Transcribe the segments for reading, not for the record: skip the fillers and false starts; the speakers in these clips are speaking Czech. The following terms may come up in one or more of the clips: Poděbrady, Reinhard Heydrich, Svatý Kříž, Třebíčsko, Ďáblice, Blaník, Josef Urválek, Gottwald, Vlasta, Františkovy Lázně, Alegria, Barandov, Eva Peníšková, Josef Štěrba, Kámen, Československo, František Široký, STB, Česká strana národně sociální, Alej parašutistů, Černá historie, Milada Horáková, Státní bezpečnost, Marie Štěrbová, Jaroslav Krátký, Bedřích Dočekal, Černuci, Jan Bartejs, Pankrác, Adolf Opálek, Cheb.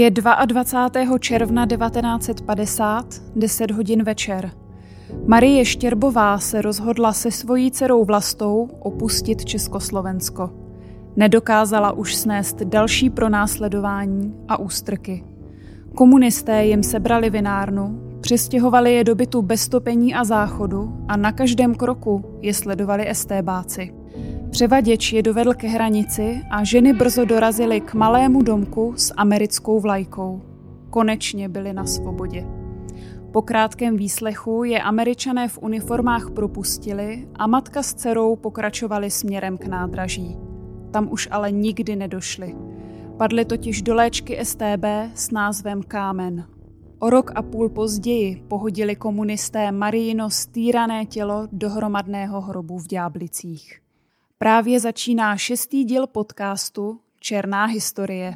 Je 22. června 1950, 10 hodin večer. Marie Štěrbová se rozhodla se svojí dcerou Vlastou opustit Československo. Nedokázala už snést další pronásledování a ústrky. Komunisté jim sebrali vinárnu, přestěhovali je do bytu bez topení a záchodu a na každém kroku je sledovali STBáci. Převaděč je dovedl ke hranici a ženy brzo dorazily k malému domku s americkou vlajkou. Konečně byly na svobodě. Po krátkém výslechu je Američané v uniformách propustili a matka s dcerou pokračovali směrem k nádraží. Tam už ale nikdy nedošli. Padly totiž do léčky STB s názvem Kámen. O rok a půl později pohodili komunisté Mariino stýrané tělo do hromadného hrobu v Ďáblicích. Právě začíná 6. díl podcastu Černá historie.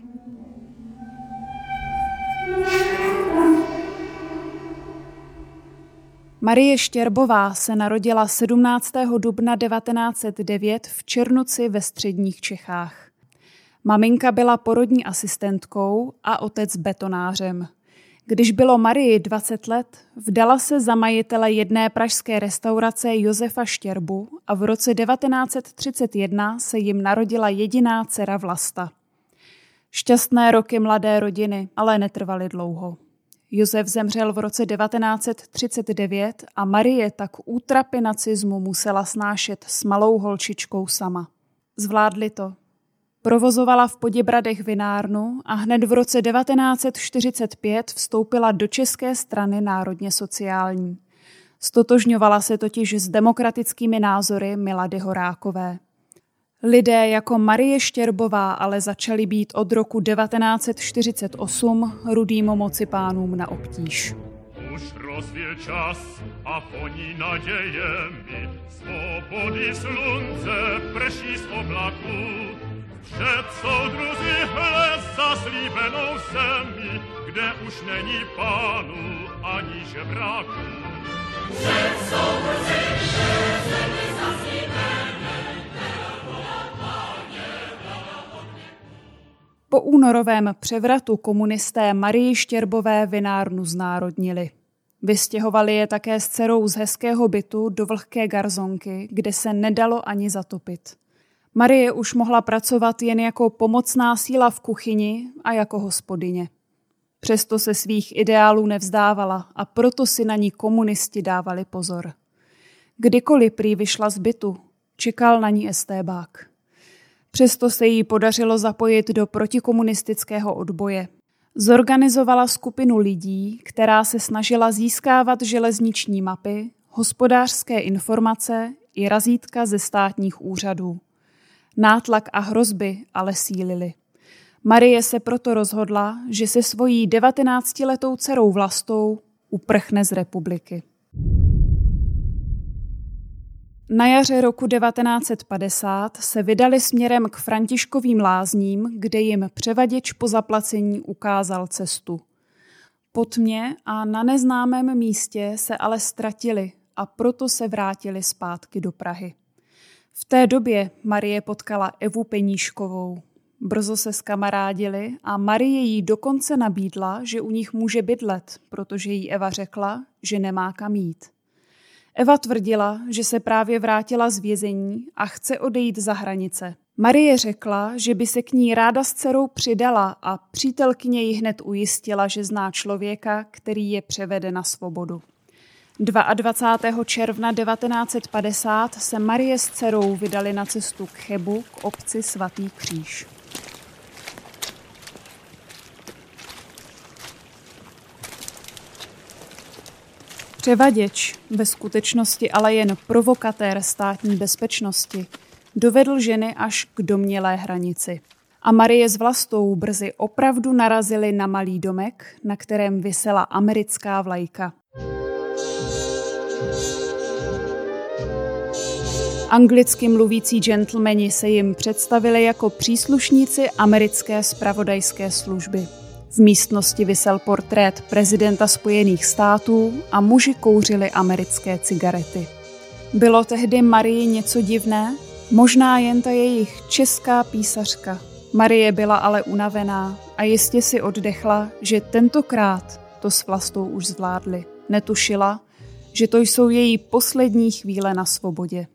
Marie Štěrbová se narodila 17. dubna 1909 v Černuci ve středních Čechách. Maminka byla porodní asistentkou a otec betonářem. Když bylo Marii 20 let, vdala se za majitele jedné pražské restaurace Josefa Štěrbu a v roce 1931 se jim narodila jediná dcera Vlasta. Šťastné roky mladé rodiny ale netrvaly dlouho. Josef zemřel v roce 1939 a Marie tak útrapy nacismu musela snášet s malou holčičkou sama. Zvládli to. Provozovala v Poděbradech vinárnu a hned v roce 1945 vstoupila do České strany národně sociální. Ztotožňovala se totiž s demokratickými názory Milady Horákové. Lidé jako Marie Štěrbová ale začali být od roku 1948 rudým mocipánům na obtíž. Už rozvěl čas a po ní naděje mi svobody slunce prší z oblaků. Před soudruzi hle zaslíbenou zemi, kde už není pánu ani žebráků. Před soudruzi hle zemi zaslíbené, nevolat páně, vláda od něku. Po únorovém převratu komunisté Marii Štěrbové vinárnu znárodnili. Vystěhovali je také s dcerou z hezkého bytu do vlhké garzonky, kde se nedalo ani zatopit. Marie už mohla pracovat jen jako pomocná síla v kuchyni a jako hospodyně. Přesto se svých ideálů nevzdávala a proto si na ní komunisti dávali pozor. Kdykoliv prý vyšla z bytu, čekal na ní estébák. Přesto se jí podařilo zapojit do protikomunistického odboje. Zorganizovala skupinu lidí, která se snažila získávat železniční mapy, hospodářské informace i razítka ze státních úřadů. Nátlak a hrozby ale sílily. Marie se proto rozhodla, že se svojí 19-letou dcerou Vlastou uprchne z republiky. Na jaře roku 1950 se vydali směrem k Františkovým Lázním, kde jim převaděč po zaplacení ukázal cestu. Po tmě a na neznámém místě se ale ztratili a proto se vrátili zpátky do Prahy. V té době Marie potkala Evu Peníškovou. Brzo se skamarádili a Marie jí dokonce nabídla, že u nich může bydlet, protože jí Eva řekla, že nemá kam jít. Eva tvrdila, že se právě vrátila z vězení a chce odejít za hranice. Marie řekla, že by se k ní ráda s dcerou přidala a přítelkyně ji hned ujistila, že zná člověka, který je převede na svobodu. 22. června 1950 se Marie s dcerou vydali na cestu k Chebu k obci Svatý Kříž. Převaděč, ve skutečnosti ale jen provokatér státní bezpečnosti, dovedl ženy až k domnělé hranici. A Marie s Vlastou brzy opravdu narazili na malý domek, na kterém visela americká vlajka. Anglicky mluvící gentlemani se jim představili jako příslušníci americké zpravodajské služby. V místnosti visel portrét prezidenta Spojených států a muži kouřili americké cigarety. Bylo tehdy Marii něco divné? Možná jen ta jejich česká písařka. Marie byla ale unavená a jistě si oddechla, že tentokrát to s Vlastou už zvládli. Netušila, že to jsou její poslední chvíle na svobodě.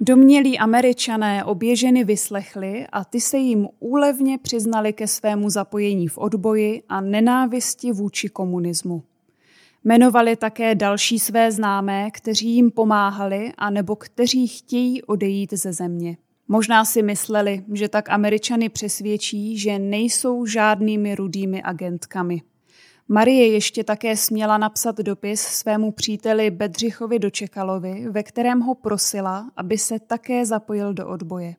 Domnělí Američané obě ženy vyslechli a ty se jim úlevně přiznali ke svému zapojení v odboji a nenávisti vůči komunismu. Jmenovali také další své známé, kteří jim pomáhali a nebo kteří chtějí odejít ze země. Možná si mysleli, že tak Američany přesvědčí, že nejsou žádnými rudými agentkami. Marie ještě také směla napsat dopis svému příteli Bedřichovi Dočekalovi, ve kterém ho prosila, aby se také zapojil do odboje.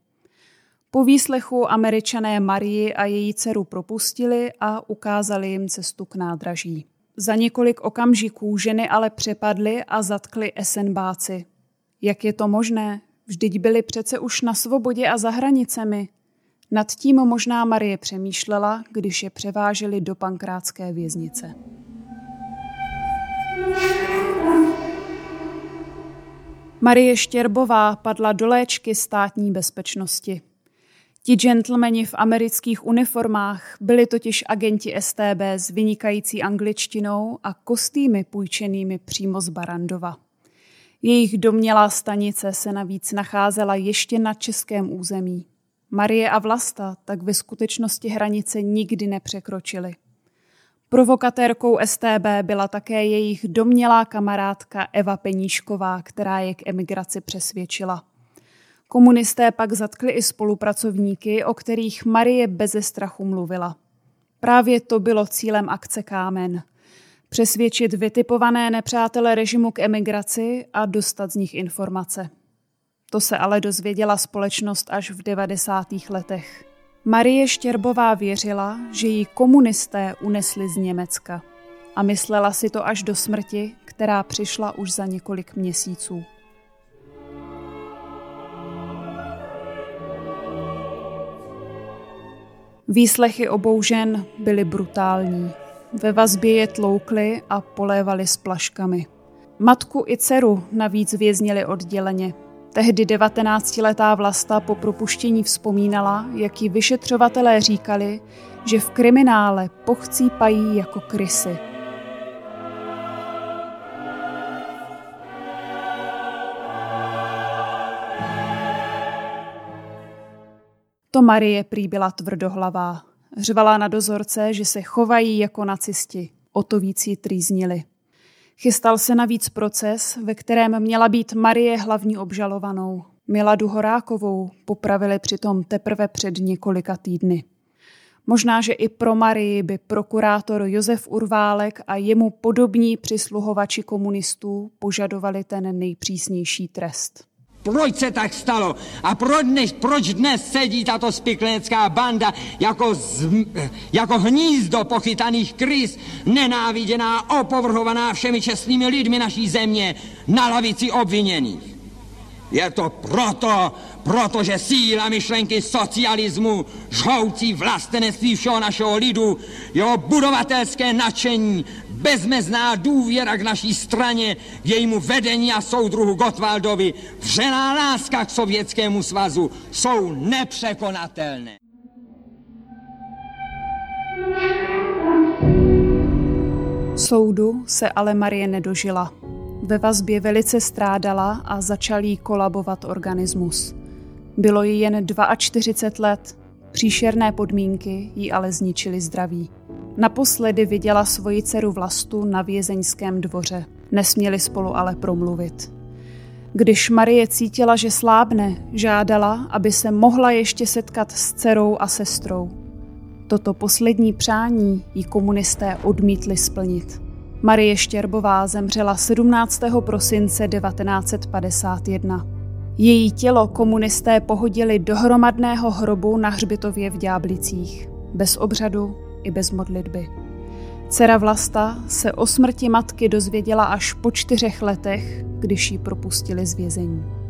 Po výslechu Američané Marii a její dceru propustili a ukázali jim cestu k nádraží. Za několik okamžiků ženy ale přepadly a zatkli esenbáci. Jak je to možné? Vždyť byli přece už na svobodě a za hranicemi. Nad tím možná Marie přemýšlela, když je převáželi do pankrácké věznice. Marie Štěrbová padla do léčky státní bezpečnosti. Ti gentlemani v amerických uniformách byli totiž agenti STB s vynikající angličtinou a kostýmy půjčenými přímo z Barandova. Jejich domnělá stanice se navíc nacházela ještě na českém území. Marie a Vlasta tak ve skutečnosti hranice nikdy nepřekročily. Provokatérkou STB byla také jejich domnělá kamarádka Eva Peníšková, která je k emigraci přesvědčila. Komunisté pak zatkli i spolupracovníky, o kterých Marie beze strachu mluvila. Právě to bylo cílem akce Kámen. Přesvědčit vytipované nepřátele režimu k emigraci a dostat z nich informace. To se ale dozvěděla společnost až v 90. letech. Marie Štěrbová věřila, že ji komunisté unesli z Německa. A myslela si to až do smrti, která přišla už za několik měsíců. Výslechy obou žen byly brutální. Ve vazbě je tloukli a polévali s plaškami. Matku i dceru navíc věznili odděleně. Tehdy 19letá Vlasta po propuštění vzpomínala, jak ji vyšetřovatelé říkali, že v kriminále pochcípají jako krysy. To Marie prý byla tvrdohlavá. Řvala na dozorce, že se chovají jako nacisti. O to víc ji trýznili. Chystal se navíc proces, ve kterém měla být Marie hlavní obžalovanou. Miladu Horákovou popravili přitom teprve před několika týdny. Možná, že i pro Marii by prokurátor Josef Urválek a jemu podobní přisluhovači komunistů požadovali ten nejpřísnější trest. Proč se tak stalo? A proč dnes sedí tato spiklenecká banda jako hnízdo pochytaných krys, nenáviděná, opovrhovaná všemi čestnými lidmi naší země na lavici obviněných? Je to protože síla myšlenky socialismu, žhoucí vlastenectví všeho našeho lidu, jeho budovatelské nadšení, bezmezná důvěra k naší straně, k jejímu vedení a soudruhu Gottwaldovi, vřená láska k Sovětskému svazu jsou nepřekonatelné. Soudu se ale Marie nedožila. Ve vazbě velice strádala a začal jí kolabovat organismus. Bylo jí jen 42 let, příšerné podmínky jí ale zničily zdraví. Naposledy viděla svoji dceru Vlastu na vězeňském dvoře. Nesměli spolu ale promluvit. Když Marie cítila, že slábne, žádala, aby se mohla ještě setkat s dcerou a sestrou. Toto poslední přání jí komunisté odmítli splnit. Marie Štěrbová zemřela 17. prosince 1951. Její tělo komunisté pohodili do hromadného hrobu na hřbitově v Ďáblicích. Bez obřadu i bez modlitby. Dcera Vlasta se o smrti matky dozvěděla až po 4 letech, když ji propustili z vězení.